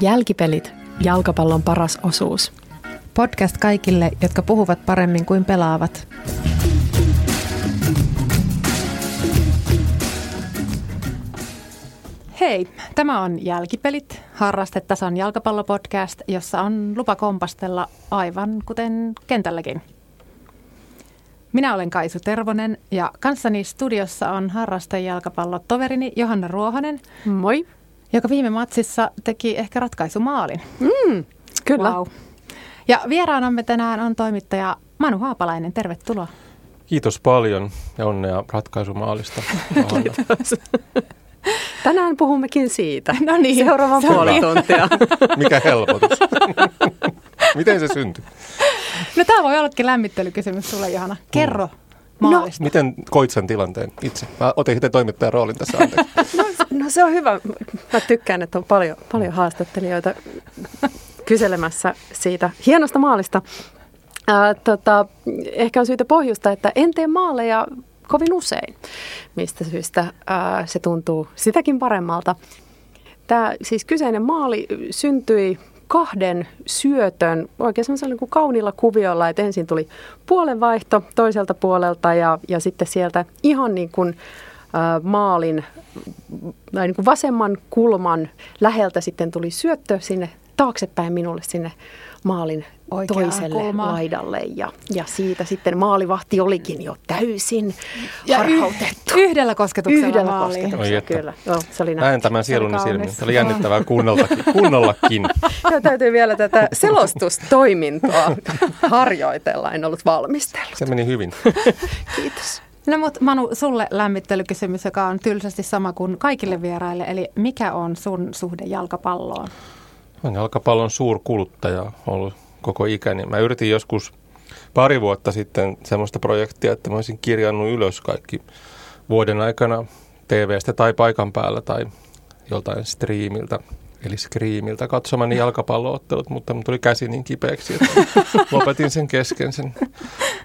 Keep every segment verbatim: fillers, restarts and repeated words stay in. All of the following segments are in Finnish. Jälkipelit, jalkapallon paras osuus. Podcast kaikille, jotka puhuvat paremmin kuin pelaavat. Hei, tämä on Jälkipelit, harrastetason jalkapallopodcast, jossa on lupa kompastella aivan kuten kentälläkin. Minä olen Kaisu Tervonen ja kanssani studiossa on harrastejalkapallotoverini Johanna Ruohonen. Moi! Joka viime matsissa teki ehkä ratkaisumaalin. Mm, kyllä. Wow. Ja vieraanamme tänään on toimittaja Manu Haapalainen. Tervetuloa. Kiitos paljon ja onnea ratkaisumaalista. Kiitos. Tänään puhummekin siitä. No niin, seuraavan puoli tuntia. Mikä helpotus. Miten se syntyi? No tämä voi ollakin lämmittelykysymys sulle, Johanna. Kerro mm. maalista. No. Miten koit sen tilanteen itse? Mä otin itse toimittajan roolin tässä anteeksi. No, no se on hyvä. Mä tykkään, että on paljon, paljon haastattelijoita kyselemässä siitä hienosta maalista. Äh, tota, ehkä on syytä pohjusta, että en tee maaleja kovin usein, mistä syystä ää, se tuntuu sitäkin paremmalta. Tämä siis kyseinen maali syntyi kahden syötön, oikein sellaisella kuin kauniilla kuviolla, että ensin tuli puolenvaihto toiselta puolelta ja, ja sitten sieltä ihan niin kuin ää, maalin tai niin kuin vasemman kulman läheltä sitten tuli syöttö sinne taaksepäin minulle sinne maalin oikeaan toiselle kulmaan laidalle ja, ja siitä sitten maalivahti olikin jo täysin ja harhautettu. Y- yhdellä kosketuksella yhdellä maaliin. Kosketuksella, kyllä. Joo, se oli näin tämän sieluni silmin. Se oli jännittävää kuunnellakin. kunnollakin. Ja täytyy vielä tätä selostustoimintoa harjoitella. En ollut valmistellut. Se meni hyvin. Kiitos. No mut Manu, sulle lämmittelykysymys, joka on tylsästi sama kuin kaikille vieraille. Eli mikä on sun suhde jalkapalloon? Olen jalkapallon suurkuluttaja ollut koko ikäni. Mä yritin joskus pari vuotta sitten semmoista projektia, että mä olisin kirjannut ylös kaikki vuoden aikana T V:stä tai paikan päällä tai joltain striimiltä, eli skriimiltä katsomani jalkapalloottelut, mutta mun tuli käsi niin kipeäksi, että lopetin sen kesken sen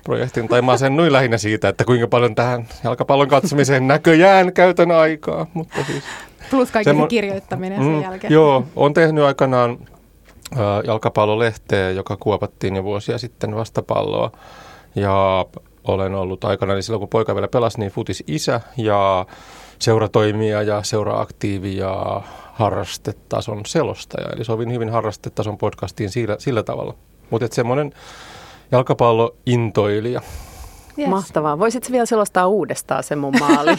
projektin. Tai mä asennuin lähinnä siitä, että kuinka paljon tähän jalkapallon katsomiseen näköjään käytän aikaa, mutta siis... Plus kaikki Semmo- se kirjoittaminen sen mm, jälkeen. Joo, olen tehnyt aikanaan äh, jalkapallolehteä, joka kuopattiin jo vuosia sitten Vastapalloa. Ja olen ollut aikanaan, niin silloin kun poika vielä pelasi, niin futisisä ja seuratoimija ja seuraaktiivi ja harrastetason selostaja. Eli sovin hyvin harrastetason podcastiin sillä, sillä tavalla. Mutta semmoinen jalkapallointoilija. Yes. Mahtavaa. Voisitko vielä selostaa uudestaan sen mun maali?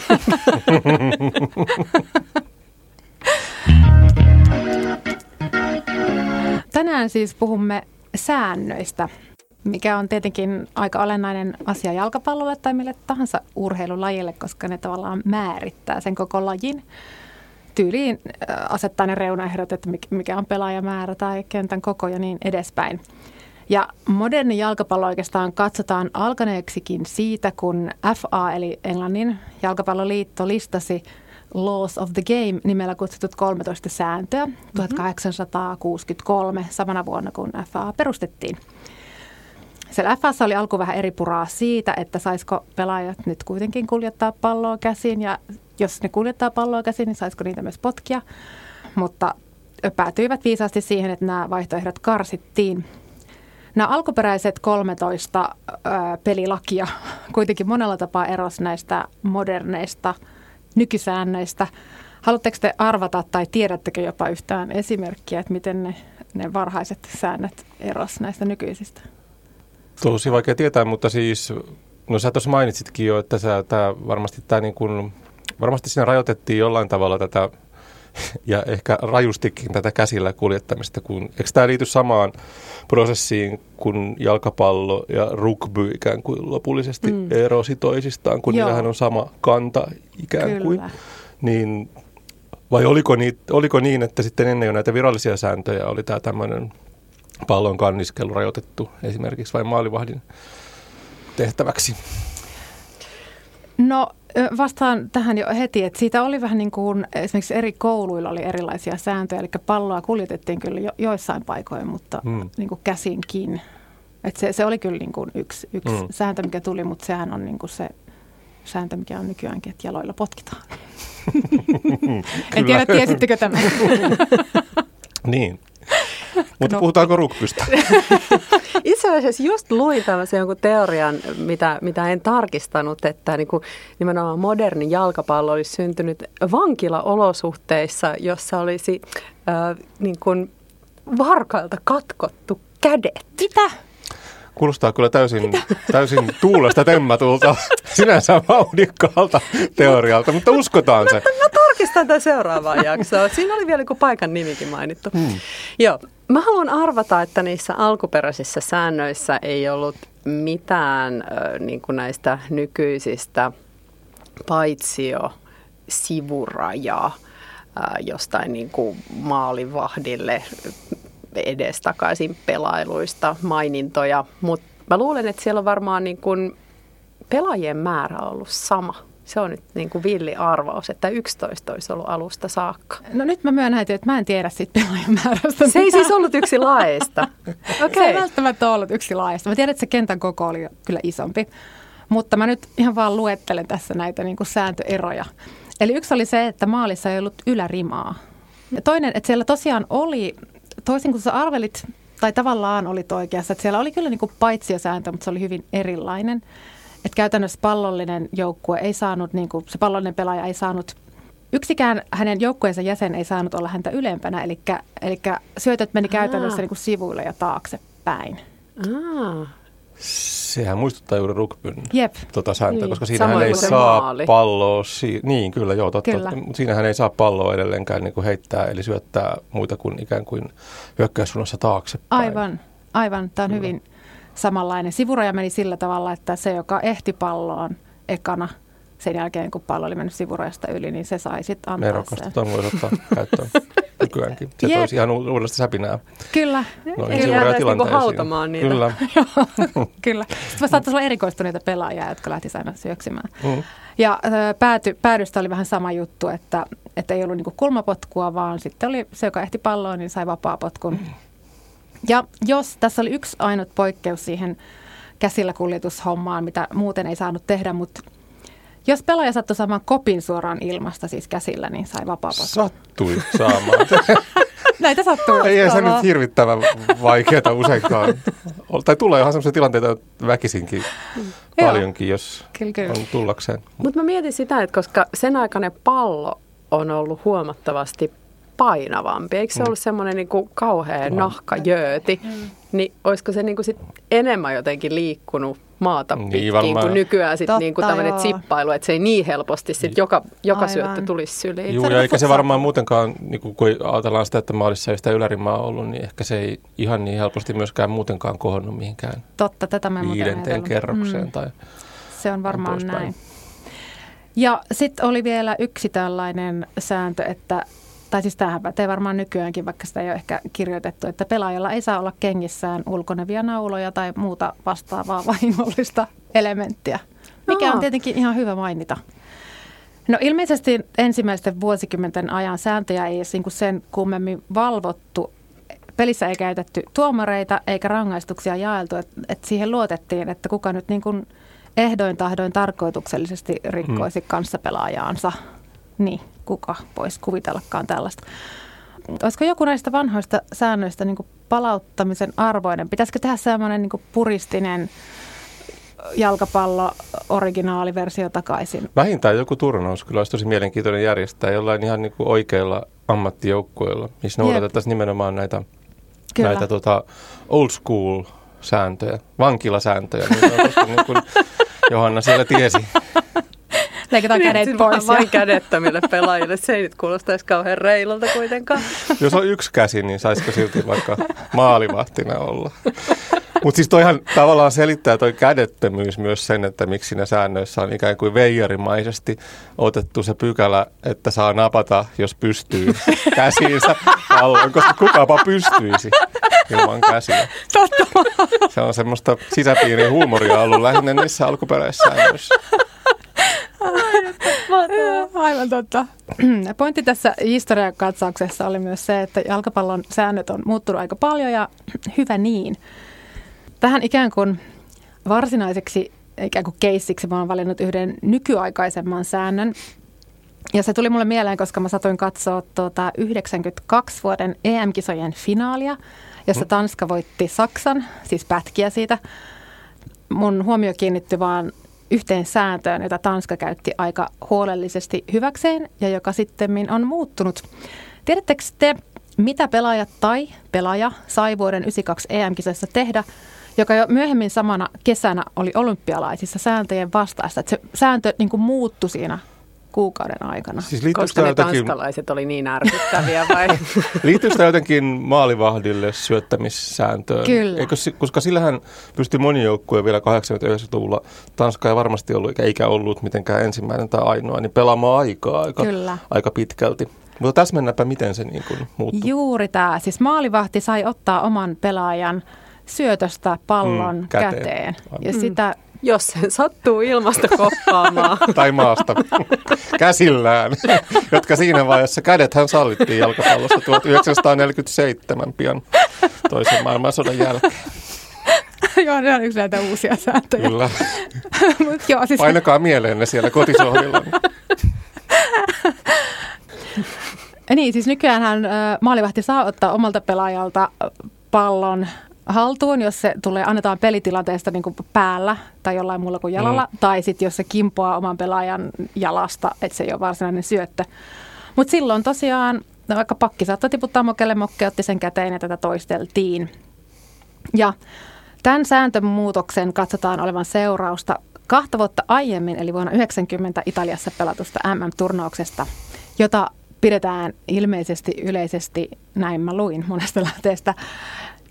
Tänään siis puhumme säännöistä, mikä on tietenkin aika olennainen asia jalkapallolle tai mille tahansa urheilulajille, koska ne tavallaan määrittää sen koko lajin. Tyyliin asettaa ne reunaehdot, että mikä on pelaajamäärä tai kentän koko ja niin edespäin. Ja moderni jalkapallo oikeastaan katsotaan alkaneeksikin siitä, kun F A eli Englannin jalkapalloliitto listasi Laws of the Game nimellä kutsutut kolmetoista sääntöä mm-hmm. tuhatkahdeksansataakuusikymmentäkolme samana vuonna, kun F A perustettiin. Siellä F A:ssa oli alku vähän eri puraa siitä, että saisiko pelaajat nyt kuitenkin kuljettaa palloa käsiin ja jos ne kuljettaa palloa käsiin, niin saisiko niitä myös potkia. Mutta päätyivät viisaasti siihen, että nämä vaihtoehdot karsittiin. Nämä alkuperäiset kolmetoista ö, pelilakia kuitenkin monella tapaa erosi näistä moderneista nykysäännöistä. Haluatteko te arvata tai tiedättekö jopa yhtään esimerkkiä, että miten ne, ne varhaiset säännöt erosi näistä nykyisistä? Tosi vaikea tietää, mutta siis, no sä tuossa mainitsitkin jo, että sä, tää, varmasti, tää niin kun, varmasti siinä rajoitettiin jollain tavalla tätä ja ehkä rajustikin tätä käsillä kuljettamista. Kun, eikö tämä liity samaan prosessiin kuin jalkapallo ja rugby ikään kuin lopullisesti mm. erosi toisistaan, kun niillähän on sama kanta ikään Kyllä. kuin. Niin, vai oliko, niitä, oliko niin, että sitten ennen jo näitä virallisia sääntöjä oli tämä tämmöinen pallon kanniskelu rajoitettu esimerkiksi vai maalivahdin tehtäväksi? No vastaan tähän jo heti, että siitä oli vähän niin kuin esimerkiksi eri kouluilla oli erilaisia sääntöjä, eli palloa kuljetettiin kyllä jo, joissain paikoin, mutta mm. niin kuin käsinkin. Että se, se oli kyllä niin kuin yksi, yksi mm. sääntö, mikä tuli, mutta sehän on niin kuin se sääntö, mikä on nykyäänkin, että jaloilla potkitaan. En tiedä, tiesittekö tämän? Niin. Mutta no. Puhutaanko rugbystä? Itse asiassa just luin tällaisen jonkun teorian, mitä, mitä en tarkistanut, että niin kuin nimenomaan moderni jalkapallo olisi syntynyt vankilaolosuhteissa, jossa olisi äh, niin kuin varkailta katkottu kädet. Mitä? Kuulostaa kyllä täysin, täysin tuulesta temmatulta, sinänsä vauhdikkaalta teorialta, mutta uskotaan se. Mä tarkistan tämän seuraavaan jaksoon. Siinä oli vielä joku paikan nimikin mainittu. Hmm. Joo, mä haluan arvata, että niissä alkuperäisissä säännöissä ei ollut mitään äh, niin kuin näistä nykyisistä paitsio sivurajaa äh, jostain niin kuin maalivahdille edestakaisin pelailuista mainintoja, mutta mä luulen, että siellä on varmaan niin kuin pelaajien määrä ollut sama. Se on nyt niin kuin villi arvaus, että yksitoista olisi ollut alusta saakka. No nyt mä myönnäytin, että mä en tiedä siitä pelaajan määrästä. Se ei siis ollut yksi laeista. Okay. Se ei välttämättä ollut yksi laeista. Mä tiedän, että se kentän koko oli kyllä isompi, mutta mä nyt ihan vaan luettelen tässä näitä niin kuin sääntöeroja. Eli yksi oli se, että maalissa ei ollut ylärimaa. Ja toinen, että siellä tosiaan oli... Toisin kuin sä arvelit, tai tavallaan olit oikeassa, että siellä oli kyllä niin kuin paitsiosääntö, mutta se oli hyvin erilainen. Että käytännössä pallollinen joukkue ei saanut, niin kuin, se pallollinen pelaaja ei saanut, yksikään hänen joukkueensa jäsen ei saanut olla häntä ylempänä. Eli syötöt meni käytännössä niin kuin sivuille ja taaksepäin. Aa. Sehän muistuttaa juuri rugbyn tuota sääntöä, niin. Koska siinähän ei saa maali. palloa, si- niin kyllä joo totta, kyllä. Mutta siinähän ei saa palloa edelleenkään niin kuin heittää, eli syöttää muita kuin ikään kuin hyökkäyssuunnassa taaksepäin. Aivan, aivan, tämä on kyllä. hyvin samanlainen. Sivuraja meni sillä tavalla, että se joka ehti palloon ekana sen jälkeen, kun pallo oli mennyt sivurajasta yli, niin se sai sitten antaa sen. Nerokasta, tuon voisi ottaa käyttöön. Nykyäänkin. Se yep. toisi ihan uudesta säpinää. Kyllä. No, ei kyllä lähtisi niinku hautamaan niitä. Kyllä. Kyllä. Sitten saattaisi olla erikoistuneita pelaajia, jotka lähtisi aina syöksimään. Mm. Ja pääty, päädystä oli vähän sama juttu, että, että ei ollut niinku kulmapotkua, vaan sitten oli se, joka ehti palloon, niin sai vapaapotkun. Mm. Ja jos tässä oli yksi ainut poikkeus siihen käsillä kuljetushommaan, mitä muuten ei saanut tehdä, mutta... Jos pelaaja sattui saamaan kopin suoraan ilmasta, siis käsillä, niin sai vapaapotkun. Sattui saamaan. Näitä sattuu. Ei, ei se nyt hirvittävän vaikeaa useinkaan. Tai tulee ihan sellaisia tilanteita väkisinkin paljonkin, jos kyllä, kyllä. on tullakseen. Mutta mä mietin sitä, että koska sen aikainen pallo on ollut huomattavasti painavampi. Eikö se ollut semmoinen niin kuin kauhean nahkajööti? Niin olisiko se niin kuin sit enemmän jotenkin liikkunut maata pitkin niin, kuin nykyään sit niin kuin tämmöinen zippailu, että se ei niin helposti sit joka, joka syöttö tulisi syliin. Joo, ja eikä se varmaan muutenkaan, niin kuin, kun ajatellaan sitä, että maalissa ei sitä ylärimaa ollut, niin ehkä se ei ihan niin helposti myöskään muutenkaan kohonnut mihinkään Totta, tätä mä viidenteen kerrokseen. Mm. Tai se on varmaan näin. Ja sitten oli vielä yksi tällainen sääntö, että tai siis tämähän pätee varmaan nykyäänkin, vaikka sitä ei ole ehkä kirjoitettu, että pelaajalla ei saa olla kengissään ulkonevia nauloja tai muuta vastaavaa vahingollista elementtiä, mikä on tietenkin ihan hyvä mainita. No ilmeisesti ensimmäisten vuosikymmenten ajan sääntöjä ei edes sen kummemmin valvottu. Pelissä ei käytetty tuomareita eikä rangaistuksia jaeltu, että et siihen luotettiin, että kuka nyt niin kuin ehdoin tahdoin tarkoituksellisesti rikkoisi hmm. kanssapelaajaansa. Niin, kuka voisi kuvitellakaan tällaista. Olisiko joku näistä vanhoista säännöistä niin kuin palauttamisen arvoinen? Pitäisikö tehdä sellainen niin kuin puristinen jalkapallo-originaaliversio takaisin? Vähintään joku turnaus kyllä olisi tosi mielenkiintoinen järjestää jollain ihan niin kuin oikeilla ammattijoukkueilla, missä noudatettaisiin nimenomaan näitä, näitä tota old school-sääntöjä, vankilasääntöjä, niin, koska niin kuin Johanna siellä tiesi. Leikataan kädet pois. Vain kädettömille pelaajille. Se ei nyt kuulostaisi kauhean reilulta kuitenkaan. Jos on yksi käsi, niin saisiko silti vaikka maalivahtina olla? Mutta siis toihan tavallaan selittää toi kädettömyys myös sen, että miksi siinä säännöissä on ikään kuin veijarimaisesti otettu se pykälä, että saa napata, jos pystyy käsiinsä pallon, koska kukapa pystyisi ilman käsiä. Totta. Se on semmoista sisäpiirin huumoria ollut lähinnä niissä alkuperäisissä säännöissä. Aivan totta. Pointti tässä historiakatsauksessa oli myös se, että jalkapallon säännöt on muuttunut aika paljon ja hyvä niin. Tähän ikään kuin varsinaiseksi ikään kuin keissiksi mä oon valinnut yhden nykyaikaisemman säännön. Ja se tuli mulle mieleen, koska mä satuin katsoa tuota yhdeksänkymmentäkaksi vuoden E M-kisojen finaalia, jossa Tanska voitti Saksan, siis pätkiä siitä. Mun huomio kiinnittyi vaan yhteen sääntöön, jota Tanska käytti aika huolellisesti hyväkseen ja joka sittemmin on muuttunut. Tiedättekö te, mitä pelaajat tai pelaaja sai vuoden yhdeksänkymmentäkaksi E M-kisoissa tehdä, joka jo myöhemmin samana kesänä oli olympialaisissa sääntöjen vastaista. Että se sääntö niin kuin muuttui siinä kuukauden aikana. Siis koska ne jotenkin... tanskalaiset oli niin ärsyttäviä vai? Liittyykö tämä jotenkin maalivahdille syöttämissääntöön? Kyllä. Eikö, koska sillähän pystyi moni joukkue vielä kahdeksankymmentä-yhdeksänkymmentäluvulla, Tanska ei varmasti ollut eikä ollut mitenkään ensimmäinen tai ainoa, niin pelaamaan aikaa aika, aika pitkälti. Mutta tässä mennäänpä, miten se niin kuin muuttuu. Juuri tämä. Siis maalivahti sai ottaa oman pelaajan syötöstä pallon mm, käteen. käteen. Ja mm. sitä, jos sen sattuu ilmasta koppaamaan. tai maasta käsillään, jotka siinä vaiheessa kädethän sallittiin jalkapallossa tuhatyhdeksänsataaneljäkymmentäseitsemän pian toisen maailmansodan jälkeen. Joo, ne on yksi näitä uusia sääntöjä. Kyllä. Mut joo, siis... Painakaa mieleen ne siellä kotisohvilla. Niin, siis nykyäänhän maalivahti saa ottaa omalta pelaajalta pallon haltuun, jos se tulee, annetaan pelitilanteesta niin kuin päällä tai jollain muulla kuin jalalla, mm. tai sitten jos se kimpoaa oman pelaajan jalasta, että se ei ole varsinainen syöttö. Mutta silloin tosiaan, no vaikka pakki saattoi tiputtaa mokelle, mokke otti sen käteen ja tätä toisteltiin. Ja tämän sääntömuutoksen katsotaan olevan seurausta kahta vuotta aiemmin, eli vuonna yhdeksänkymmentä Italiassa pelatusta M M-turnauksesta, jota pidetään ilmeisesti yleisesti, näin mä luin monesta lähteestä,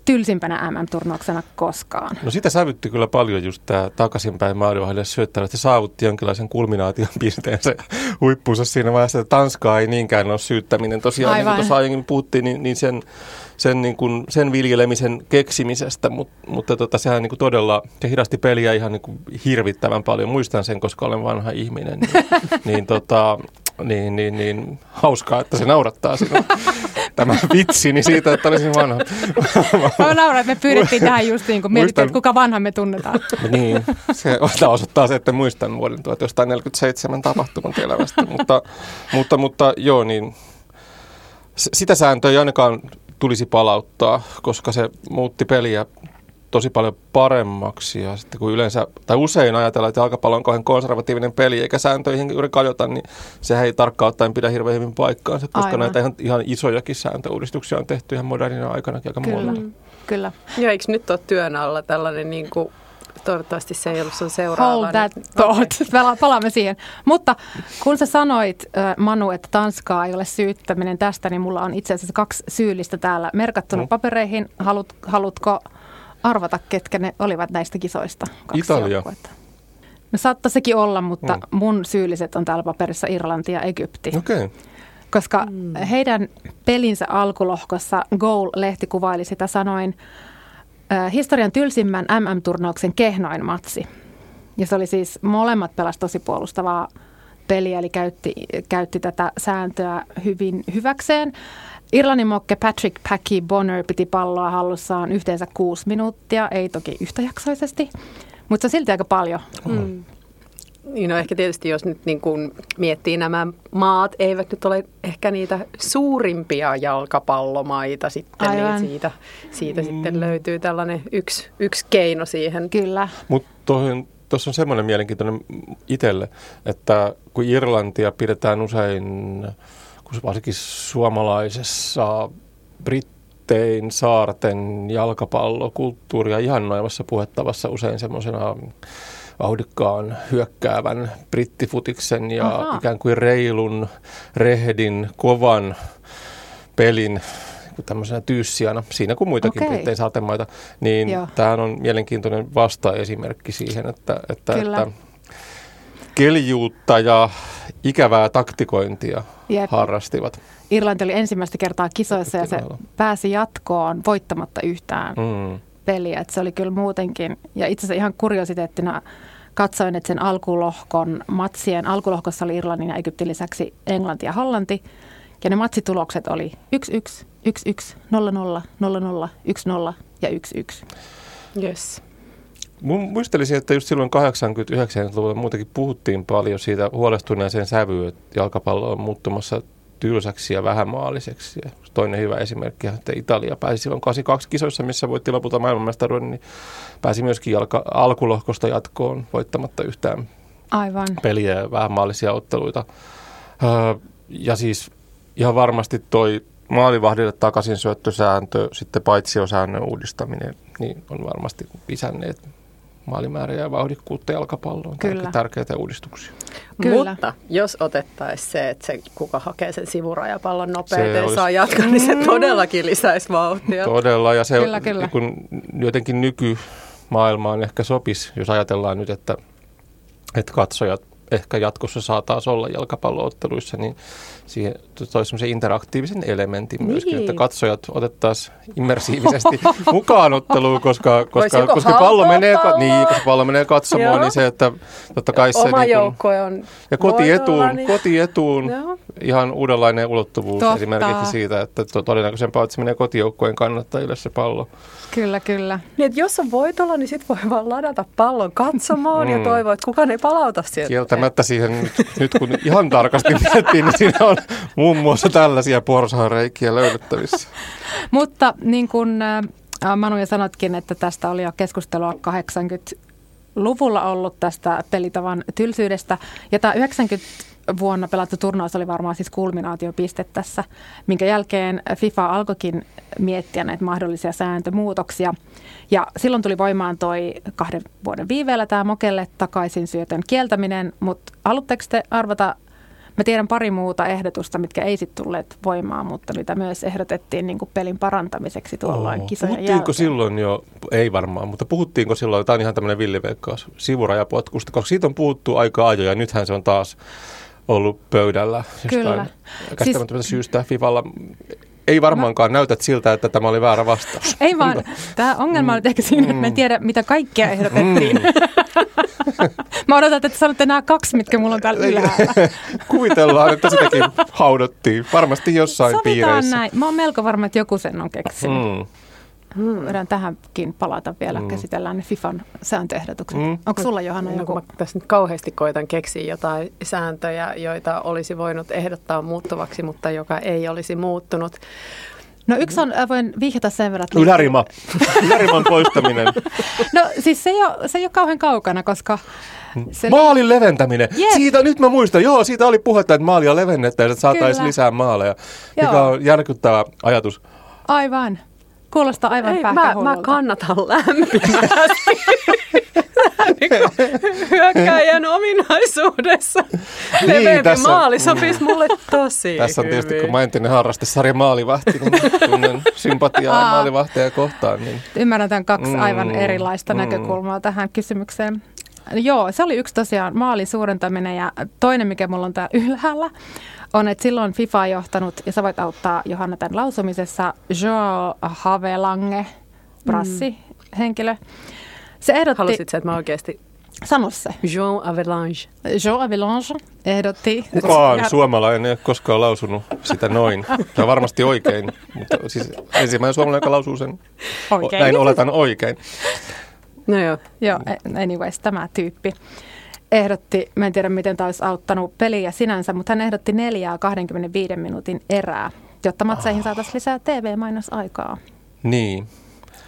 tylsimpänä M M-turnauksena koskaan. No sitä sävytti kyllä paljon just tämä takaisinpäin maalivahdille syöttäjä, että se saavutti jonkinlaisen kulminaation pisteensä huippuunsa siinä vaiheessa, että Tanskaa ei niinkään ole syyttäminen. Tosiaan, aivan. Niin kuin tuossa aiemmin puhuttiin, niin, niin, sen, sen, niin kuin, sen viljelemisen keksimisestä, Mut, mutta tota, sehän niin kuin todella, se hidasti peliä ihan niin kuin hirvittävän paljon. Muistan sen, koska olen vanha ihminen. Niin, niin, tota, niin, niin, niin hauskaa, että se naurattaa sinua. Tämä vitsi, niin siitä, että olisin vanha. Mä nauran, että me pyydettiin tähän just niin, kun mietittiin, että kuka vanha me tunnetaan. Niin, se osoittaa se, että muistan vuoden tuhatyhdeksänsataaneljäkymmentäseitsemän tapahtuman elämästä. Mutta, mutta, mutta joo, niin sitä sääntöä ei ainakaan tulisi palauttaa, koska se muutti peliä tosi paljon paremmaksi. Ja sitten kun yleensä, tai usein ajatellaan, että jalkapallo on kauhean konservatiivinen peli, eikä sääntöihin juuri kajota, niin sehän ei tarkkaan ottaen pidä hirveän hyvin paikkaansa, koska aina näitä ihan, ihan isojakin sääntöuudistuksia on tehty ihan modernina aikanakin aika muualta. Kyllä. Joo, eikö nyt ole työn alla tällainen, niin kuin, toivottavasti se ei ollut sun seuraava. Hold that thought. Palaamme siihen. Mutta kun sä sanoit, Manu, että Tanskaa ei ole syyttäminen tästä, niin mulla on itse asiassa kaksi syyllistä täällä merkattuna mm. papereihin. Halut, halutko... arvata, ketkä ne olivat näistä kisoista. Kaksi Italia. Joukkuetta. No saattaa sekin olla, mutta mm. mun syylliset on täällä paperissa Irlanti ja Egypti. Okay. Koska mm. heidän pelinsä alkulohkossa Goal-lehti kuvaili sitä sanoin äh, historian tylsimmän M M-turnauksen kehnoin matsi. Ja se oli siis, molemmat pelasi tosi puolustavaa peliä, eli käytti, käytti tätä sääntöä hyvin hyväkseen. Irlannin mokke Patrick Packy Bonner piti palloa hallussaan yhteensä kuusi minuuttia, ei toki yhtäjaksoisesti, mutta silti aika paljon. Mm. Niin, no ehkä tietysti jos nyt niin kun miettii, nämä maat eivät nyt ole ehkä niitä suurimpia jalkapallomaita sitten, aivan, niin siitä, siitä mm. sitten löytyy tällainen yksi, yksi keino siihen. Kyllä. Mutta tuossa on semmoinen mielenkiintoinen itselle, että kun Irlantia pidetään usein... varsinkin suomalaisessa Brittein saarten jalkapallokulttuuria ihannoivassa puhettavassa usein semmoisena vauhdikkaan hyökkäävän brittifutiksen ja Aha. ikään kuin reilun, rehdin, kovan pelin tämmöisenä tyyssijana, siinä kuin muitakin okay. brittein saatemaita, niin Joo. tämähän on mielenkiintoinen vasta-esimerkki siihen, että, että, että keljuutta ja ikävää taktikointia Jep. harrastivat. Irlanti oli ensimmäistä kertaa kisoissa ja se pääsi jatkoon voittamatta yhtään mm. peliä. Et se oli kyllä muutenkin, ja itse asiassa ihan kuriositeettina katsoin, että sen alkulohkon matsien, alkulohkossa oli Irlannin ja Egyptin lisäksi Englanti ja Hollanti, ja ne matsitulokset oli yksi yksi, yksi yksi, nolla nolla, nolla nolla, yksi nolla ja yksi yksi. Yes. Muistelisin, että just silloin kahdeksankymmentä-yhdeksänkymmentäluvulla muutenkin puhuttiin paljon siitä huolestuneeseen sävyyn, että jalkapallo on muuttumassa tylsäksi ja vähämaaliseksi. Ja toinen hyvä esimerkki, että Italia pääsi silloin kahdeksankymmentäkaksi kisoissa, missä voitti lopulta maailmanmestaruuden, niin pääsi myöskin jalka- alkulohkosta jatkoon voittamatta yhtään Aivan. peliä ja vähämaallisia otteluita. Ja siis ihan varmasti toi maalivahdille takaisin syöttösääntö, sitten paitsiosäännön uudistaminen, niin on varmasti lisänneet maalimääriä ja vauhdikkuutta jalkapalloon. Kyllä. Tärkeitä uudistuksia. Kyllä. Mutta jos otettaisiin se, että se, kuka hakee sen sivurajapallon nopeiten olisi... saa jatkaa, niin se todellakin lisäisi vauhtia. Todella, ja se kyllä, kyllä. Kun jotenkin nykymaailmaan ehkä sopisi, jos ajatellaan nyt, että, että katsojat ehkä jatkossa saa taas olla jalkapallootteluissa, niin siihen toisi semmoisen interaktiivisen elementin niin. myöskin, että katsojat otettaisiin immersiivisesti mukaan otteluun, koska, koska, koska, pallo, menee, niin, koska pallo menee katsomaan, niin se, että totta kai se... Oma niin joukkue on... Ja kotietuun, niin... kotietuun ihan uudenlainen ulottuvuus totta. Esimerkiksi siitä, että todennäköisempää, että se menee kotijoukkojen kannattajille se pallo. Kyllä, kyllä. Niin, jos on voitolla, niin sit voi vaan ladata pallon katsomaan mm. ja toivoa, että kukaan ei palauta sieltä. Kieltämättä siihen nyt, nyt kun ihan tarkasti miettiin, niin siinä on muun muassa tällaisia porsaanreikiä löydettävissä. Mutta niin kuin Manu ja sanotkin, että tästä oli jo keskustelua kahdeksankymmentäluvulla ollut tästä pelitavan tylsyydestä. Ja tämä yhdeksänkymmentä vuonna pelattu turnaus oli varmaan siis kulminaatiopiste tässä, minkä jälkeen FIFA alkoikin miettiä näitä mahdollisia sääntömuutoksia. Ja silloin tuli voimaan toi kahden vuoden viiveellä tämä mokelle takaisin syötön kieltäminen, mutta haluatteko te arvata? Mä tiedän pari muuta ehdotusta, mitkä ei sitten tulleet voimaan, mutta mitä myös ehdotettiin niin kuin pelin parantamiseksi tuolloin oh, kisojen puhuttiinko jälkeen. Silloin jo, ei varmaan, mutta puhuttiinko silloin, tämä on ihan tämmöinen villiveikkaus, sivurajapotkusta, koska siitä on puhuttu aika ajoja ja nythän se on taas ollut pöydällä jostain käsittämättömästä siis, syystä FIFAlla. Ei varmaankaan mä... näytä siltä, että tämä oli väärä vastaus. Ei vaan. Tämä ongelma on mm. ehkä siinä, että mä en tiedä, mitä kaikkea ehdotettiin. Mm. Mä odotan, että sanotte nämä kaksi, mitkä mulla on täällä ylhäällä. Kuvitellaan, että sitäkin haudottiin. Varmasti jossain Sovitaan piireissä. Näin. Mä oon melko varma, että joku sen on keksinyt. Mm. Voidaan tähänkin palata vielä. Mm. Käsitellään ne FIFAn sääntöehdotukset. Mm. Onko sulla, Johanna, joku? No, tässä nyt kauheasti koitan keksiä jotain sääntöjä, joita olisi voinut ehdottaa muuttuvaksi, mutta joka ei olisi muuttunut. No yksi on, voin vihjata sen verran. Että... Ylärima. Yläriman poistaminen. No siis se ei ole, se ei ole kauhean kaukana, koska... Se... Maalin leventäminen. Yes. Siitä nyt mä muistan. Joo, siitä oli puhetta, että maalia levennettäisiin, että saataisiin lisää maaleja. Joo. Mikä on järkyttävä ajatus. Aivan. Kuulostaa aivan pääkähullulta. Mä, mä kannatan lämpimästi niin hyökkääjän ominaisuudessa. Leveämpi niin, maali sopisi mulle tosi Tässä on tietysti, hyvin. Kun mä entinen harrastesarja maalivahti, niin tunnen sympatiaa maalivahteja kohtaan. Niin. Ymmärrän tämän kaksi aivan mm, erilaista mm. näkökulmaa tähän kysymykseen. Joo, se oli yksi tosiaan maalin suurentaminen ja toinen, mikä mulla on tää ylhäällä, on, että silloin FIFA johtanut, ja sä voit auttaa Johanna tämän lausumisessa, João Havelange, brassihenkilö. Mm. Se ehdotti... Halusit sä, että mä oikeasti... Sano se. João Havelange. João Havelange ehdotti... Kukaan ja... suomalainen ei ole koskaan lausunut sitä noin. Se on varmasti oikein, mutta siis ensimmäinen suomalainen, joka lausuu sen. Oikein. Näin oletan oikein. No joo. Joo, anyways, tämä tyyppi ehdotti, mä en tiedä miten tämä olisi auttanut peliä sinänsä, mutta hän ehdotti neljää kaksikymmentäviisi minuutin erää, jotta matseihin saataisiin lisää T V-mainosaikaa. Niin.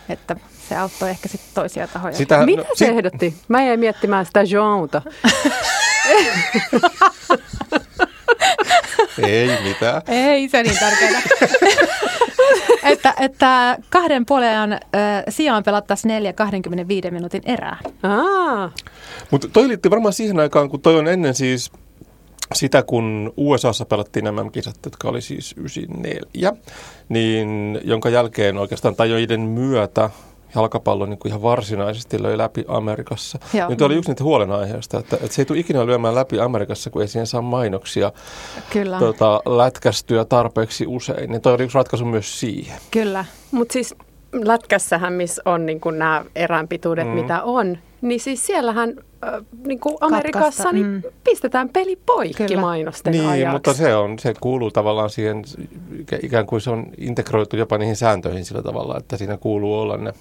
Että se auttoi ehkä sitten toisia tahoja. Sitä, mitä no, se sit... ehdotti? Mä jäin miettimään sitä Joanta. Ei mitään. Ei, se on niin tärkeää. että, että kahden puolen ajan äh, sijaan pelattaisiin neljä kaksikymmentäviisi minuutin erää. Mutta toi liittyy varmaan siihen aikaan, kun toi on ennen siis sitä, kun U S A:ssa pelattiin nämä kisat, jotka oli siis yhdeksänkymmentäneljä, niin jonka jälkeen oikeastaan tai joiden myötä jalkapallo niin kuin ihan varsinaisesti löi läpi Amerikassa. Joo. Nyt oli yksi niitä huolenaiheista, että, että se ei tule ikinä lyömään läpi Amerikassa, kun ei siihen saa mainoksia tota, lätkästyä tarpeeksi usein. Niin toi oli yksi ratkaisu myös siihen. Kyllä, mutta siis lätkässähän, missä on niin kuin nämä eränpituudet, mm. mitä on, niin siis siellähän äh, niin kuin Amerikassa niin mm. pistetään peli poikki Kyllä. mainosten niin, ajaksi. Niin, mutta se, on, se kuuluu tavallaan siihen, ikään kuin se on integroitu jopa niihin sääntöihin sillä tavalla, että siinä kuuluu olla ne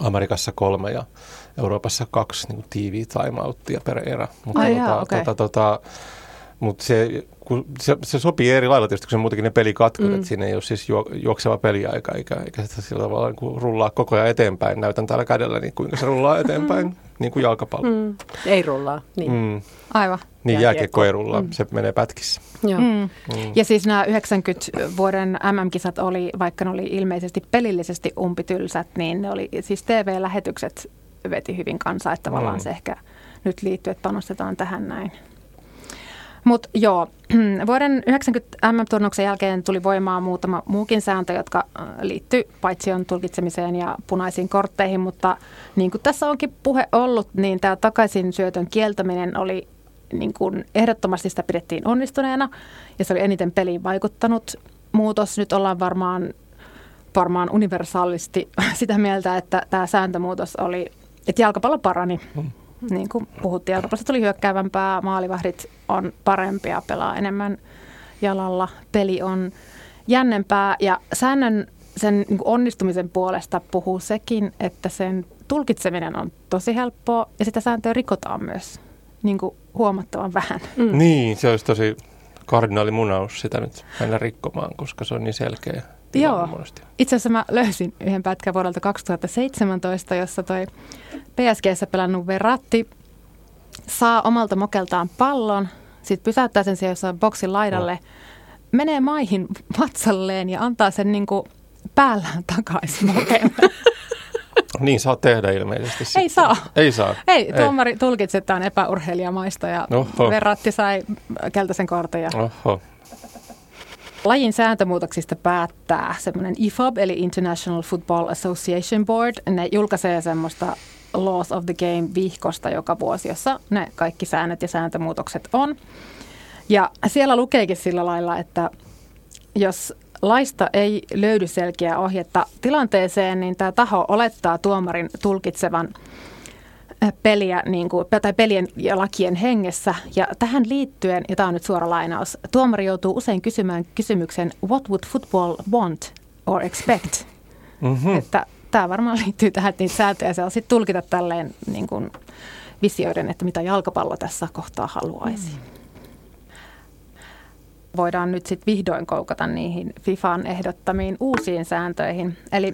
Amerikassa kolme ja Euroopassa kaksi niin kuin T V-timeouttia per erä. Mutta oh, tota, okay. tota, tota, mut se, se, se sopii eri lailla tietysti, kun se muutenkin ne pelikatkot, mm. että siinä ei ole siis juo, juokseva peliaika, eikä, eikä sitä sillä tavalla niin kuin rullaa koko ajan eteenpäin. Näytän täällä kädellä, niin kuinka se rullaa eteenpäin, niin kuin jalkapallo. Mm. Ei rullaa, niin. Mm. Aivan. Niin, jääkiekko ei rullaa, mm. se menee pätkissä. Joo. Mm. Mm. Ja siis nämä yhdeksänkymmentä-vuoden M M-kisat oli, vaikka ne oli ilmeisesti pelillisesti umpitylsät, niin ne oli, siis T V-lähetykset veti hyvin kansaa, että tavallaan mm. se ehkä nyt liittyy, että panostetaan tähän näin. Mutta joo, vuoden yhdeksänkymmentä M M-turnauksen jälkeen tuli voimaan muutama muukin sääntö, jotka liittyy paitsion tulkitsemiseen ja punaisiin kortteihin, mutta niin kuin tässä onkin puhe ollut, niin tämä takaisin syötön kieltäminen oli niin kuin ehdottomasti sitä pidettiin onnistuneena ja se oli eniten peliin vaikuttanut muutos. Nyt ollaan varmaan, varmaan universaalisti sitä mieltä, että tämä sääntömuutos oli, että jalkapallo parani. Niin kuin puhuttiin, jalkapallosta tuli hyökkäävämpää, maalivahdit on parempia, pelaa enemmän jalalla, peli on jännempää. Ja säännön sen onnistumisen puolesta puhuu sekin, että sen tulkitseminen on tosi helppoa ja sitä sääntöä rikotaan myös niin kuin huomattavan vähän. Mm. Niin, se olisi tosi kardinaalimunaus sitä nyt mennä rikkomaan, koska se on niin selkeä. Joo. Itse asiassa mä löysin yhden pätkän vuodelta kaksituhattaseitsemäntoista, jossa toi P S G:ssä pelannut Verratti saa omalta mokeltaan pallon, sit pysäyttää sen siellä jossain boksin laidalle, no. menee maihin vatsalleen ja antaa sen niinku päällään takaisin mokeen. Niin saa tehdä ilmeisesti. Sitten. Ei saa. Ei saa. Ei, tuomari tulkitsi, että on epäurheilijamaista ja Oho. Verratti sai keltaisen kortin. Ja... Oho. Lajin sääntömuutoksista päättää semmoinen I F A B, eli International Football Association Board. Ne julkaisee semmoista Laws of the Game-vihkosta joka vuosi, jossa ne kaikki säännöt ja sääntömuutokset on. Ja siellä lukeekin sillä lailla, että jos laista ei löydy selkeää ohjetta tilanteeseen, niin tämä taho olettaa tuomarin tulkitsevan peliä, niin kuin, tai pelien ja lakien hengessä. Ja tähän liittyen, ja tämä on nyt suora lainaus, tuomari joutuu usein kysymään kysymyksen what would football want or expect? Mm-hmm. Että tämä varmaan liittyy tähän, että niitä sääntöjä saa sitten tulkita tälleen niin kuin visioiden, että mitä jalkapallo tässä kohtaa haluaisi. Mm. Voidaan nyt sitten vihdoin koukata niihin FIFAn ehdottamiin uusiin sääntöihin. Eli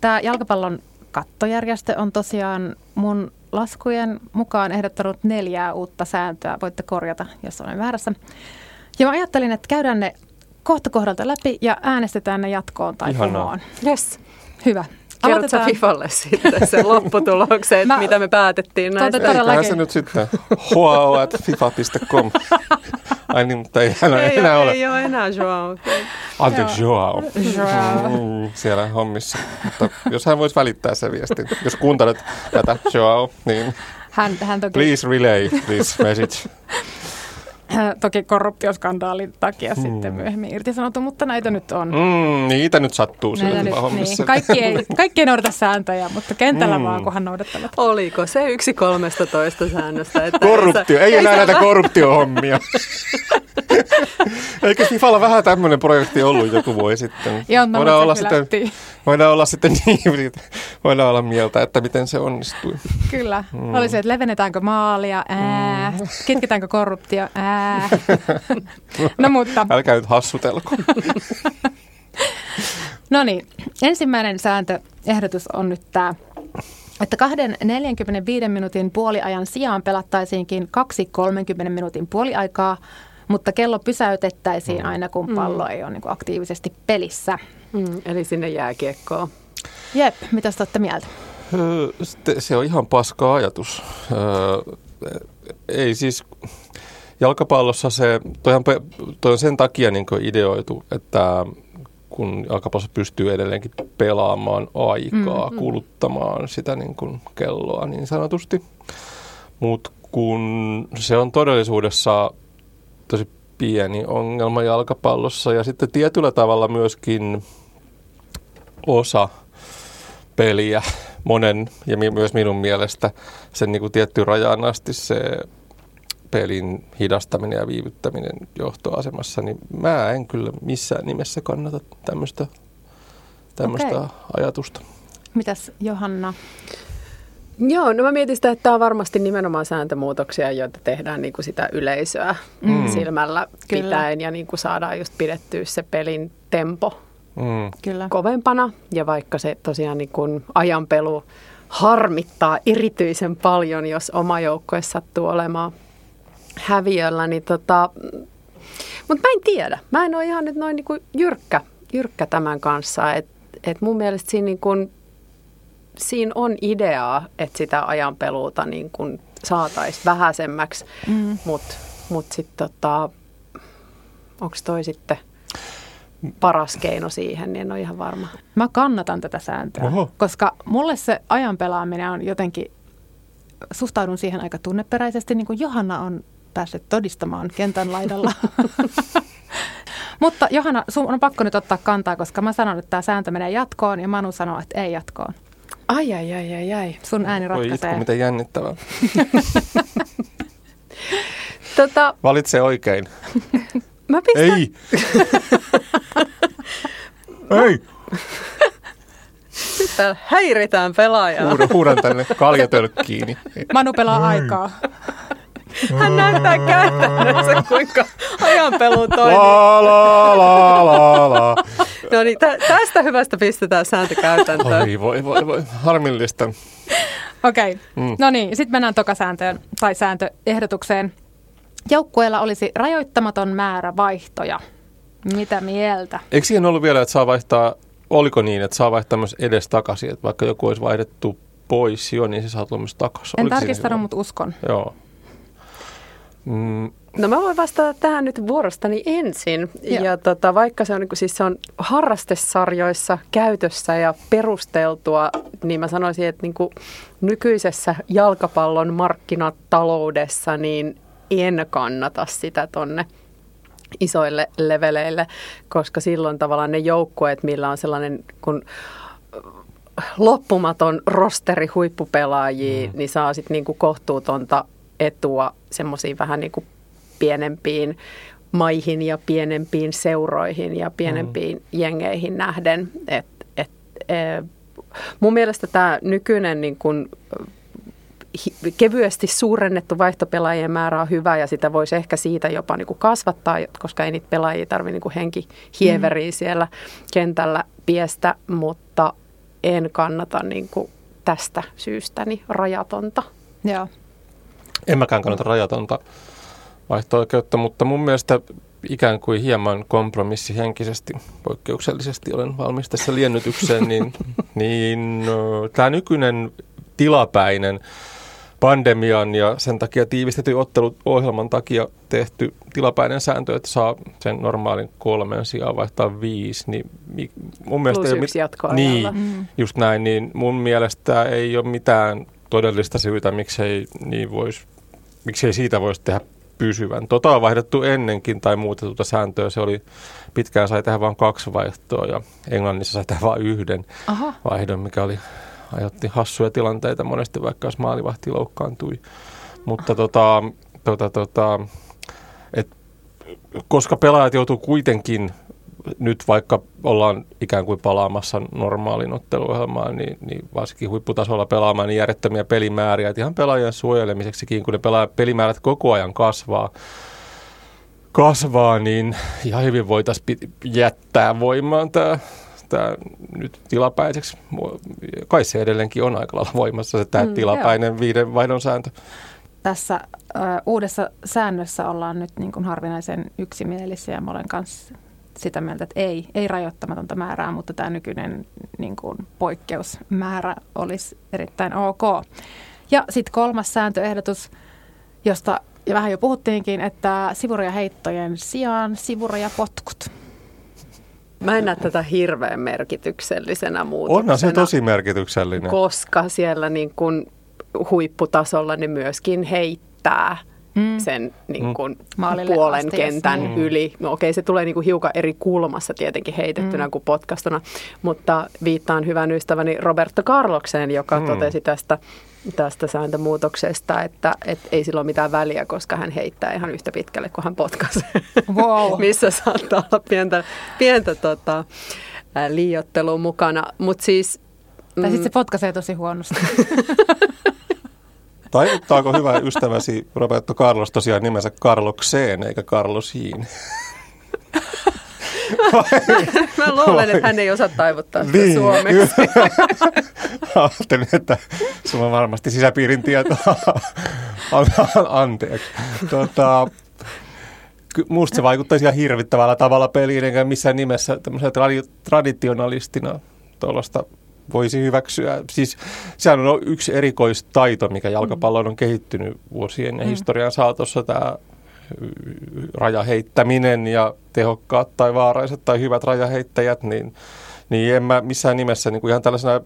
tämä jalkapallon kattojärjestö on tosiaan mun laskujen mukaan ehdottanut neljää uutta sääntöä. Voitte korjata, jos olen väärässä. Ja mä ajattelin, että käydään ne kohta kohdalta läpi ja äänestetään ne jatkoon tai kumoon. Yes. Hyvä. Kerrot sä FIFAlle sitten sen lopputuloksen, mä, mitä me päätettiin näistä. Eiköhän se nyt sitten h a o at fifa piste com. Ai niin, mutta ei enää ei ole. ole. Ei ole enää João. Anteeksi João. João. Siellä hommissa. Mutta jos hän voisi välittää sen viestin. Jos kuuntelet tätä João, niin hän, hän toki... please relay this message. Toki korruptioskandaalin takia mm. sitten myöhemmin irtisanottu, mutta näitä nyt on. Mm, niitä nyt sattuu siellä nyt, hommissa. Niin. Kaikki, ei, kaikki ei noudata sääntöjä, mutta kentällä mm. vaan, kunhan noudattavat. Oliko se yksi kolmesta toista säännöstä? Että korruptio, ei enää näitä korruptiohommia. Eikö FIFAlla vähän tämmöinen projekti ollut joku voi sitten? Joo, mä voidaan, olla sitten voidaan olla sitten niin, voidaan olla mieltä, että miten se onnistui. Kyllä. Mm. Oli se, että levennetäänkö maalia, ää, mm. kitketäänkö korruptio, ää. No mutta. Älkää nyt hassutelko. No niin, ensimmäinen sääntöehdotus on nyt tämä, että kahden neljänkymmenenviiden minuutin puoliajan sijaan pelattaisiinkin kaksi kolmenkymmenen minuutin puoliaikaa, mutta kello pysäytettäisiin aina, kun pallo mm. ei ole niin kuin aktiivisesti pelissä. Mm, eli sinne jääkiekkoon. Jep, mitä sä olette mieltä? Se on ihan paska ajatus. Ei siis, jalkapallossa se, toihan, toi on sen takia niin kuin ideoitu, että kun jalkapallossa pystyy edelleenkin pelaamaan aikaa, mm, kuluttamaan sitä niin kuin kelloa niin sanotusti. Mut kun se on todellisuudessa tosi pieni ongelma jalkapallossa ja sitten tietyllä tavalla myöskin osa peliä monen ja myös minun mielestä sen niin kuin tiettyyn rajaan asti se pelin hidastaminen ja viivyttäminen johtoasemassa, niin mä en kyllä missään nimessä kannata tämmöistä tämmöistä okay. ajatusta. Mitäs Johanna? Joo, no mä mietin sitä, että tämä on varmasti nimenomaan sääntömuutoksia, joita tehdään niin kuin sitä yleisöä mm. silmällä kyllä. pitäen ja niin kuin saadaan just pidettyä se pelin tempo mm. kyllä. kovempana. Ja vaikka se tosiaan niin kuin ajanpelu harmittaa erityisen paljon, jos oma joukkue sattuu olemaan häviöllä, niin tota, mutta mä en tiedä. Mä en ole ihan nyt noin niin kuin jyrkkä, jyrkkä tämän kanssa, että et mun mielestä siinä niin kuin siinä on ideaa, että sitä ajanpeluuta niin kun saataisiin vähäisemmäksi, mm. mutta mut sitten tota, onko toi sitten paras keino siihen, niin en ole ihan varma. Mä kannatan tätä sääntöä, Oho. koska mulle se ajan pelaaminen on jotenkin, suhtaudun siihen aika tunneperäisesti, niin kuin Johanna on päässyt todistamaan kentän laidalla. Mutta Johanna, sun on pakko nyt ottaa kantaa, koska mä sanon, että tämä sääntö menee jatkoon ja Manu sanoo, että ei jatkoon. Ai, ai, ai, ai, ai. Sun ääni ratkaisee. Voi itku, miten jännittävää. tota, Valitse oikein. Mä pistän... Ei. Ei. Nyt täällä häiritään pelaajaa. Huudan, huudan tänne kaljatölkkiini. Manu pelaa ei. aikaa. Hän näyttää käytännössä, kuinka ajanpelu toimii. La, la, la, la, la. No niin, tä- tästä hyvästä pistetään sääntökäytäntöön. Oi, voi, voi, voi. Harmillista. Okei. Okay. Mm. No niin, sitten mennään tokasääntöön tai sääntöehdotukseen. Joukkueella olisi rajoittamaton määrä vaihtoja. Mitä mieltä? Eikö siihen ollut vielä, että saa vaihtaa, oliko niin, että saa vaihtaa myös edes takaisin, että vaikka joku olisi vaihdettu pois jo, niin se saa tulla myös takaisin. En tarkistanut, mutta uskon. Joo. Mm. No mä voin vastata tähän nyt vuorostani ensin. Ja, ja tota, vaikka se on, niin kun, siis se on harrastesarjoissa käytössä ja perusteltua, niin mä sanoisin, että niin kun nykyisessä jalkapallon markkinataloudessa niin en kannata sitä tonne isoille leveleille, koska silloin tavallaan ne joukkueet, millä on sellainen kun loppumaton rosteri huippupelaajia, mm. niin saa sitten niin kun kohtuutonta etua semmoisiin vähän niin kuin pienempiin maihin ja pienempiin seuroihin ja pienempiin mm. jengeihin nähden. Et, et, e, mun mielestä tämä nykyinen niin kuin kevyesti suurennettu vaihtopelaajien määrä on hyvä ja sitä voisi ehkä siitä jopa niin kuin kasvattaa, koska ei niitä pelaajia tarvitse niin kuin henkihieveriä mm. siellä kentällä piestä, mutta en kannata niin kuin tästä syystäni rajatonta. Joo. En mäkään kannata rajatonta vaihto-oikeutta, mutta mun mielestä ikään kuin hieman kompromissihenkisesti, poikkeuksellisesti olen valmis tässä liennytykseen, niin, niin tämä nykyinen tilapäinen pandemian ja sen takia tiivistetyn otteluohjelman takia tehty tilapäinen sääntö, että saa sen normaalin kolmen sijaan vaihtaa viisi, niin mun mielestä... Plus yksi jatkoajalla. Niin, mm. just näin, niin mun mielestä ei ole mitään todellista syytä, miksei, niin vois, miksei siitä voisi tehdä pysyvän. Tota on vaihdettu ennenkin tai muutetulta sääntöä. Se oli, pitkään sai tehdä vain kaksi vaihtoa ja Englannissa sai tehdä vain yhden Aha. vaihdon, mikä oli, aiheutti hassuja tilanteita monesti, vaikka jos maalivahti loukkaantui. Mutta tota, tota, tota, et, koska pelaajat joutuu kuitenkin nyt vaikka ollaan ikään kuin palaamassa normaaliin otteluohjelmaan, niin, niin varsinkin huipputasolla pelaamaan niin järjettömiä pelimääriä. Et ihan pelaajien suojelemiseksikin, kun ne pelaa, pelimäärät koko ajan kasvaa, kasvaa niin ihan hyvin voitaisiin jättää voimaan tämä nyt tilapäiseksi. Kai se edelleenkin on aika lailla voimassa se tämä mm, tilapäinen joo. viiden vaihdon sääntö. Tässä ö, uudessa säännössä ollaan nyt niin kuin harvinaisen yksimielisiä. Mä olen kanssa sitä mieltä, että ei, ei rajoittamatonta määrää, mutta tämä nykyinen niin kuin poikkeusmäärä olisi erittäin ok. Ja sitten kolmas sääntöehdotus, josta vähän jo puhuttiinkin, että sivurajaheittojen sijaan sivurajapotkut. Mä en näe tätä hirveän merkityksellisenä muutoksena. Onhan se tosi merkityksellinen. Koska siellä niin kun huipputasolla ne myöskin heittää mm. sen niin kun mm. puolen kentän mm. yli. No okei, se tulee niin kun hiukan eri kulmassa tietenkin heitettynä mm. kuin potkastuna, mutta viittaan hyvän ystäväni Roberto Carlokseen, joka mm. totesi tästä, tästä sääntömuutoksesta, että et ei sillä ole mitään väliä, koska hän heittää ihan yhtä pitkälle kuin hän potkaisee, wow. missä saattaa olla pientä, pientä tota, liioittelua mukana. Mut siis, tai sitten se potkaisee tosi huonosti. Taivuttaako hyvä ystäväsi Roberto Carlos tosiaan nimensä Carlokseen eikä Carlosiin? Mä luulen, että hän ei osaa taivuttaa sitä niin, suomeksi. Ajattelin, että se on varmasti sisäpiirin tietoa. Anteeksi. Tota, musta se vaikuttaisi ihan hirvittävällä tavalla peliin, enkä missään nimessä tämmöisenä tradi- traditionalistina tuollaista voisi hyväksyä. Siis sehän on yksi erikoistaito, mikä jalkapalloon on kehittynyt vuosien ja historian saatossa, tämä rajaheittäminen ja tehokkaat tai vaaraiset tai hyvät rajaheittäjät, niin, niin en mä missään nimessä niin kuin ihan tällaisena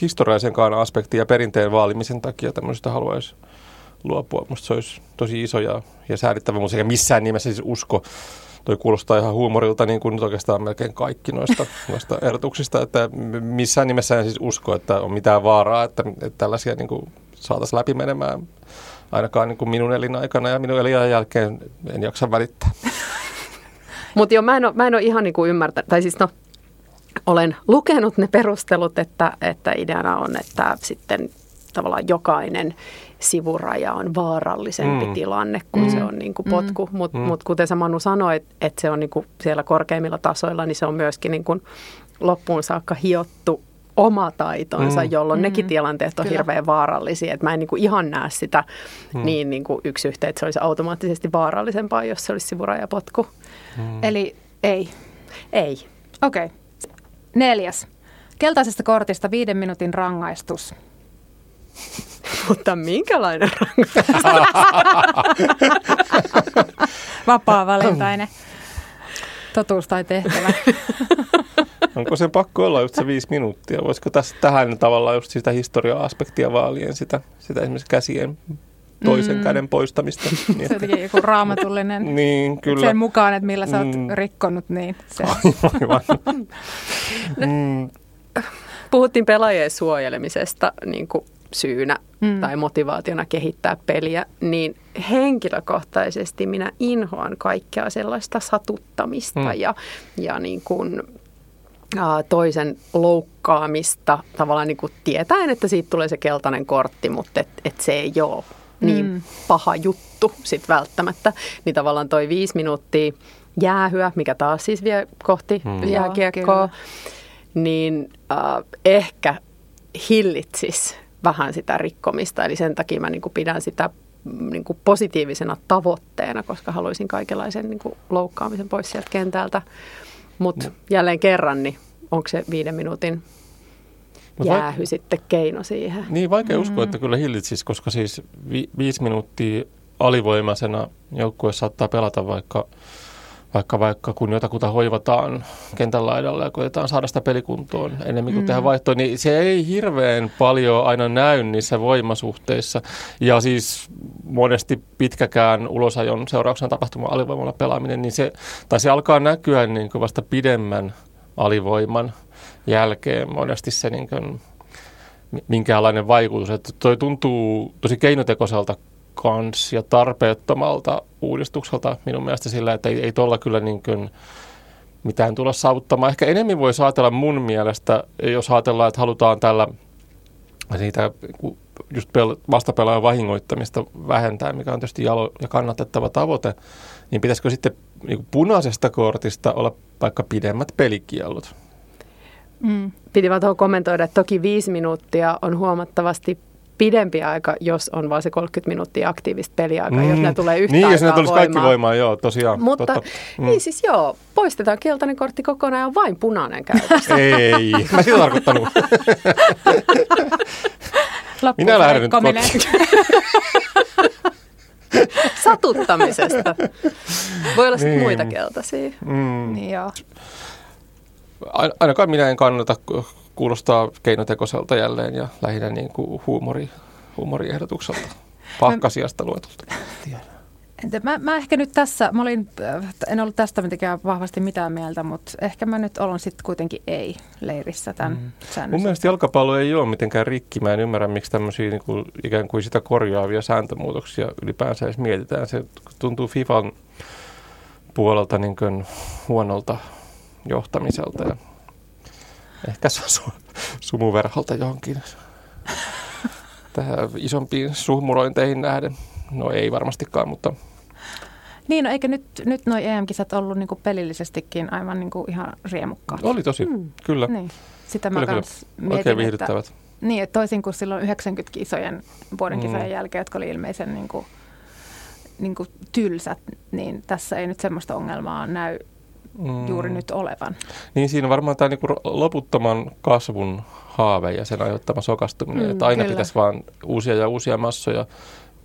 historiallisenkaan aspektin ja perinteen vaalimisen takia tämmöisestä haluaisi luopua. Musta se olisi tosi iso ja, ja säädittävä, mutta sekä missään nimessä siis usko. Toi kuulostaa ihan huumorilta, niin kuin nyt oikeastaan melkein kaikki noista, noista ehdotuksista, että missään nimessä en siis usko, että on mitään vaaraa, että, että tällaisia niin kuin saataisiin läpi menemään. Ainakaan niin kuin minun elinaikana ja minun elinajan jälkeen en jaksa välittää. Mutta joo, mä en ole, mä en ole ihan niin kuin ymmärtänyt, tai siis no, olen lukenut ne perustelut, että, että ideana on, että sitten tavallaan jokainen sivuraja on vaarallisempi mm. tilanne, kun mm. se on niin kuin potku. Mm. Mutta mm. mut kuten sä Manu sanoit, että se on niin kuin siellä korkeimmilla tasoilla, niin se on myöskin niin kuin loppuun saakka hiottu oma taitonsa, mm. jolloin mm. nekin tilanteet on Kyllä. hirveän vaarallisia. Et mä en niinku ihan näe sitä mm. niin niinku yksi yhteen, että se olisi automaattisesti vaarallisempaa, jos se olisi sivurajapotku. Mm. Eli ei. Ei. Okei. Okay. Neljäs. Keltaisesta kortista viiden minuutin rangaistus. Mutta minkälainen rangaistus? Vapaa-valintainen. Totuus tai tehtävä. Onko sen pakko olla just se viisi minuuttia? Voisiko tässä, tähän tavallaan just sitä historia-aspektia vaalien sitä, sitä esimerkiksi käsien toisen mm. käden poistamista? Niin se jotenkin joku raamatullinen niin, kyllä. sen mukaan, että millä sä oot mm. rikkonut niin. Se. Aivan. mm. Puhuttiin pelaajien suojelemisesta niin kuin syynä mm. tai motivaationa kehittää peliä, niin henkilökohtaisesti minä inhoan kaikkea sellaista satuttamista mm. ja, ja niin kuin toisen loukkaamista tavallaan niin kuin tietäen, että siitä tulee se keltainen kortti, mutta et, et se ei ole niin mm. paha juttu sit välttämättä. Niin tavallaan toi viisi minuuttia jäähyä, mikä taas siis vie kohti mm. jääkiekkoa, niin äh, ehkä hillitsisi vähän sitä rikkomista. Eli sen takia mä niin kuin pidän sitä niin kuin positiivisena tavoitteena, koska haluaisin kaikenlaisen niin kuin loukkaamisen pois sieltä kentältä. Mutta no. jälleen kerran, niin onko se viiden minuutin jäähy vaik- sitten keino siihen? Niin, vaikea mm. uskoa, että kyllä hillitsisi, koska siis vi- viisi minuuttia alivoimaisena joukkue saattaa pelata, vaikka, vaikka, vaikka kun jotakuta hoivataan kentän laidalla ja koetaan saada sitä pelikuntoon enemmän kuin mm. tehdä vaihtoon, niin se ei hirveän paljon aina näy niissä voimasuhteissa. Ja siis monesti pitkäkään ulosajon seurauksena tapahtuma alivoimalla pelaaminen, niin se, tai se alkaa näkyä niin kuin vasta pidemmän alivoiman jälkeen monesti se niin kuin minkäänlainen vaikutus. Että toi tuntuu tosi keinotekoiselta kans ja tarpeettomalta uudistukselta minun mielestä sillä, että ei, ei tuolla kyllä niin kuin mitään tulla saavuttamaan. Ehkä enemmän voi ajatella mun mielestä, jos ajatellaan, että halutaan tällä niitä just vastapelaajan vahingoittamista vähentää, mikä on tietysti jalo ja kannatettava tavoite, niin pitäisikö sitten niin punaisesta kortista olla vaikka pidemmät pelikiellot? Mm. Piti vaan tuohon kommentoida, että toki viisi minuuttia on huomattavasti pidempi aika, jos on vain se kolmekymmentä minuuttia aktiivista peliaikaa, mm. jos ne tulee yhtä niin, aikaa voimaan. Niin, jos ne tulisi voimaan. Kaikki voimaan, joo, tosiaan. Mutta totta. Mm. niin siis joo, poistetaan keltainen kortti kokonaan ja on vain punainen käytössä. Ei, mä sitä tarkoittanut. Minä lähden nyt kotiin. Satuttamisesta. Voi olla sitten niin. muita keltaisia. Mm. Niin joo. Ainakaan minä en kannata, kuulostaa keinotekoiselta jälleen ja lähinnä niin kuin huumori, huumoriehdotukselta, pahkasiasta luetulta. Mä, mä ehkä nyt tässä, mä olin, en ollut tästä mitenkään vahvasti mitään mieltä, mutta ehkä mä nyt olen sitten kuitenkin ei-leirissä tämän mm. säännössä. Mun mielestä jalkapallo ei ole mitenkään rikki. Mä en ymmärrä, miksi tämmöisiä niin kuin, ikään kuin sitä korjaavia sääntömuutoksia ylipäänsä edes mietitään. Se tuntuu FIFAn puolelta niin kuin huonolta johtamiselta ja ehkä se on sumuverholta johonkin tähän isompiin sumurointeihin nähden. No ei varmastikaan, mutta... Niin, no eikä nyt, nyt noi E M-kisat ollut niinku pelillisestikin aivan niinku ihan riemukkaat. Oli tosi, mm. kyllä. Niin. Sitä kyllä, mä kyllä. Mietin, oikein viihdyttävät. Että, niin, toisin kuin silloin yhdeksänkymmentä kisojen vuoden kisojen mm. jälkeen, jotka oli ilmeisen niinku, niinku tylsät, niin tässä ei nyt semmoista ongelmaa näy mm. juuri nyt olevan. Niin, siinä varmaan tämä niinku loputtoman kasvun haave ja sen aiheuttama sokastuminen, mm, että aina kyllä. pitäisi vaan uusia ja uusia massoja.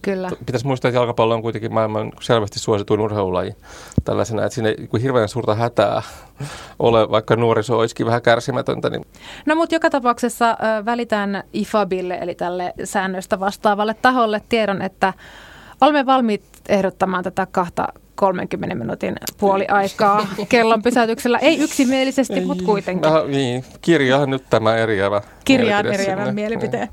Kyllä. Pitäisi muistaa, että jalkapallo on kuitenkin maailman selvästi suosituin urheilulaji tällaisena, että siinä ei hirveän suurta hätää ole, vaikka nuoriso olisikin vähän kärsimätöntä. Niin. No mutta joka tapauksessa välitään IFABille, eli tälle säännöstä vastaavalle taholle tiedon, että olemme valmiit ehdottamaan tätä kahta kolmenkymmenen minuutin puoliaikaa kellon pysäytyksellä. Ei yksimielisesti, mutta kuitenkin. Mä, niin, kirjaa nyt tämä eriävä Kirjaan mielipide eriävän mielipiteen.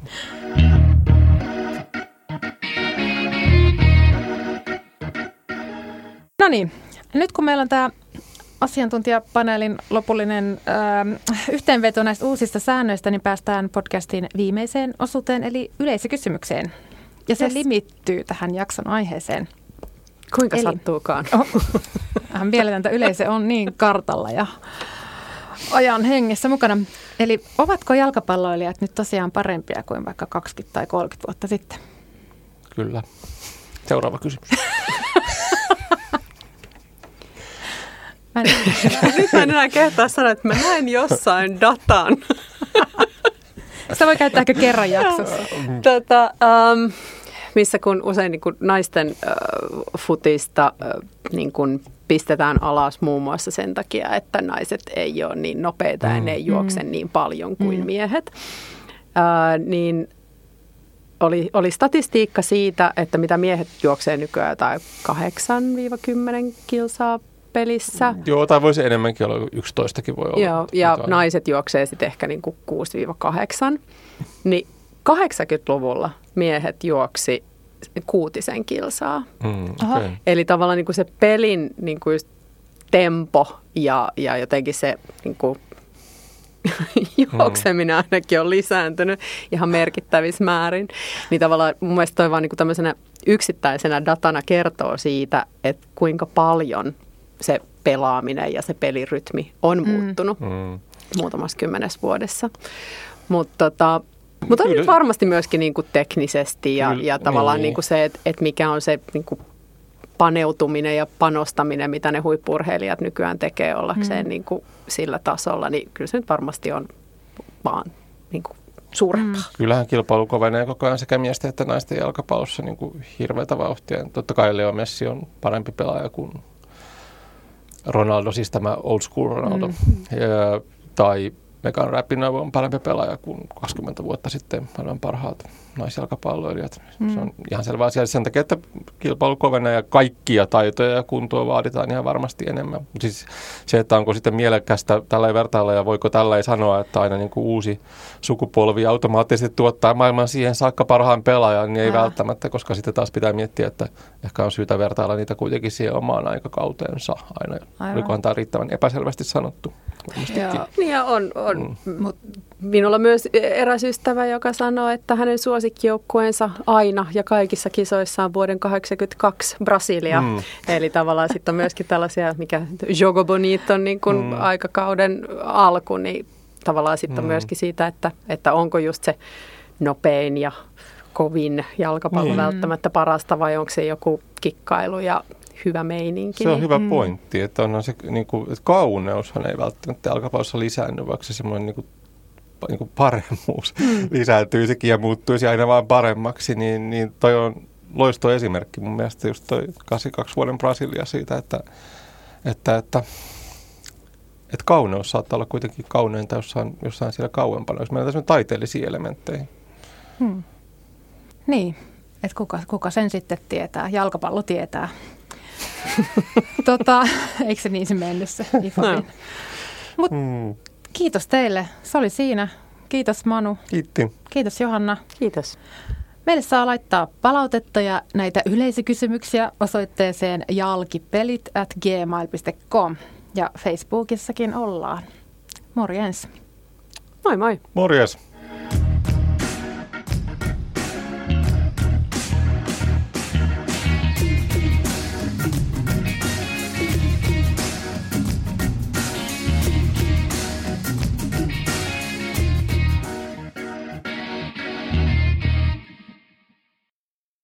No niin, nyt kun meillä on tämä asiantuntijapaneelin lopullinen ö, yhteenveto näistä uusista säännöistä, niin päästään podcastin viimeiseen osuuteen, eli yleisökysymykseen. Ja se yes. limittyy tähän jakson aiheeseen. Kuinka eli, sattuukaan? Oh, vähän mieletöntä, yleisö on niin kartalla ja ajan hengessä mukana. Eli ovatko jalkapalloilijat nyt tosiaan parempia kuin vaikka kaksikymmentä tai kolmekymmentä vuotta sitten? Kyllä. Seuraava kysymys. Mä en, nyt mä en enää kehtaa sanoa, että mä näin jossain datan. Sitä voi käyttääkö kerran jaksossa? Tota, ähm, missä kun usein niin kun naisten äh, futista äh, niin kun pistetään alas muun muassa sen takia, että naiset ei ole niin nopeita mm. ja ne ei juokse mm. niin paljon kuin mm. miehet, äh, niin Oli, oli statistiikka siitä, että mitä miehet juoksee nykyään tai kahdeksan kymmenen kilsaa pelissä. Joo, tai voisi enemmänkin olla, yksitoistakin voi olla. Joo, ja naiset juoksee sitten ehkä niin kuin kuusi kahdeksan. Niin kahdeksankymmentäluvulla miehet juoksi kuutisen kilsaa. Mm, okay. Eli tavallaan niin kuin se pelin niin kuin just tempo ja, ja jotenkin se... Niin kuin juokseminen ainakin on lisääntynyt ihan merkittävissä määrin. Niin tavallaan mun mielestä toi vaan niin kuin tämmöisenä yksittäisenä datana kertoo siitä, että kuinka paljon se pelaaminen ja se pelirytmi on muuttunut mm. muutamassa kymmenessä vuodessa. Mutta tota, mut on nyt varmasti myöskin niin kuin teknisesti ja, ja tavallaan mm. niin kuin se, että, että mikä on se niin kuin paneutuminen ja panostaminen, mitä ne huippu-urheilijat nykyään tekee ollakseen mm. niin kuin sillä tasolla, niin kyllä se nyt varmasti on vaan niin kuin suurempaa. Mm. Kyllähän kilpailu kovenee koko ajan sekä miesten että naisten jalkapallossa niin kuin hirveätä vauhtia. Totta kai Leo Messi on parempi pelaaja kuin Ronaldo, siis tämä old school Ronaldo. Mm. Ja, tai Megan Rapinoe on parempi pelaaja kuin kaksikymmentä vuotta sitten maailman parhaat naisjalkapalloilijat. Mm. Se on ihan selvä asia sen takia, että kilpailu kovenee ja kaikkia taitoja ja kuntoa vaaditaan ihan varmasti enemmän. Siis se, että onko sitten mielekästä tällä vertailla ja voiko tällä sanoa, että aina niin kuin uusi sukupolvi automaattisesti tuottaa maailman siihen saakka parhaan pelaajan, niin ei Ää. välttämättä, koska sitten taas pitää miettiä, että ehkä on syytä vertailla niitä kuitenkin siihen omaan aikakauteensa aina. Aivan. Olikohan tämä riittävän epäselvästi sanottu? Niin on, on. Mm. Mut minulla myös eräs ystävä, joka sanoo, että hänen suosikkijoukkueensa aina ja kaikissa kisoissa on vuoden tuhatyhdeksänsataakahdeksankymmentäkaksi Brasilia. Mm. Eli tavallaan sitten on myöskin tällaisia, mikä Jogo Boniton niin kuin mm. aikakauden alku, niin tavallaan sitten mm. myöskin siitä, että, että onko just se nopein ja kovin jalkapallo niin. välttämättä parasta, vai onko se joku kikkailu ja hyvä meininki? Se on niin. hyvä pointti, että, on se, niin kuin, että kauneushan ei välttämättä jalkapallossa lisäänny, vaikka se semmoinen niin kuin, niin kuin paremmuus mm. lisääntyy sekin ja muuttuisi aina vaan paremmaksi, niin, niin toi on loisto esimerkki mun mielestä just toi kahdeksankymmentäkaksi vuoden Brasilia siitä, että, että, että Että kauneus saattaa olla kuitenkin kauneinta jossain, jossain siellä kauempana, jos meillä on tämmöisiä taiteellisia elementtejä. Hmm. Niin, että kuka, kuka sen sitten tietää? Jalkapallo tietää. tota, eikö se niin se mennyt se IFABin? No. Mut hmm. kiitos teille. Se oli siinä. Kiitos Manu. Kiitti. Kiitos Johanna. Kiitos. Meille saa laittaa palautetta ja näitä yleisökysymyksiä osoitteeseen jalkipelit at gmail piste com. Ja Facebookissakin ollaan. Morjens. Moi moi. Morjens.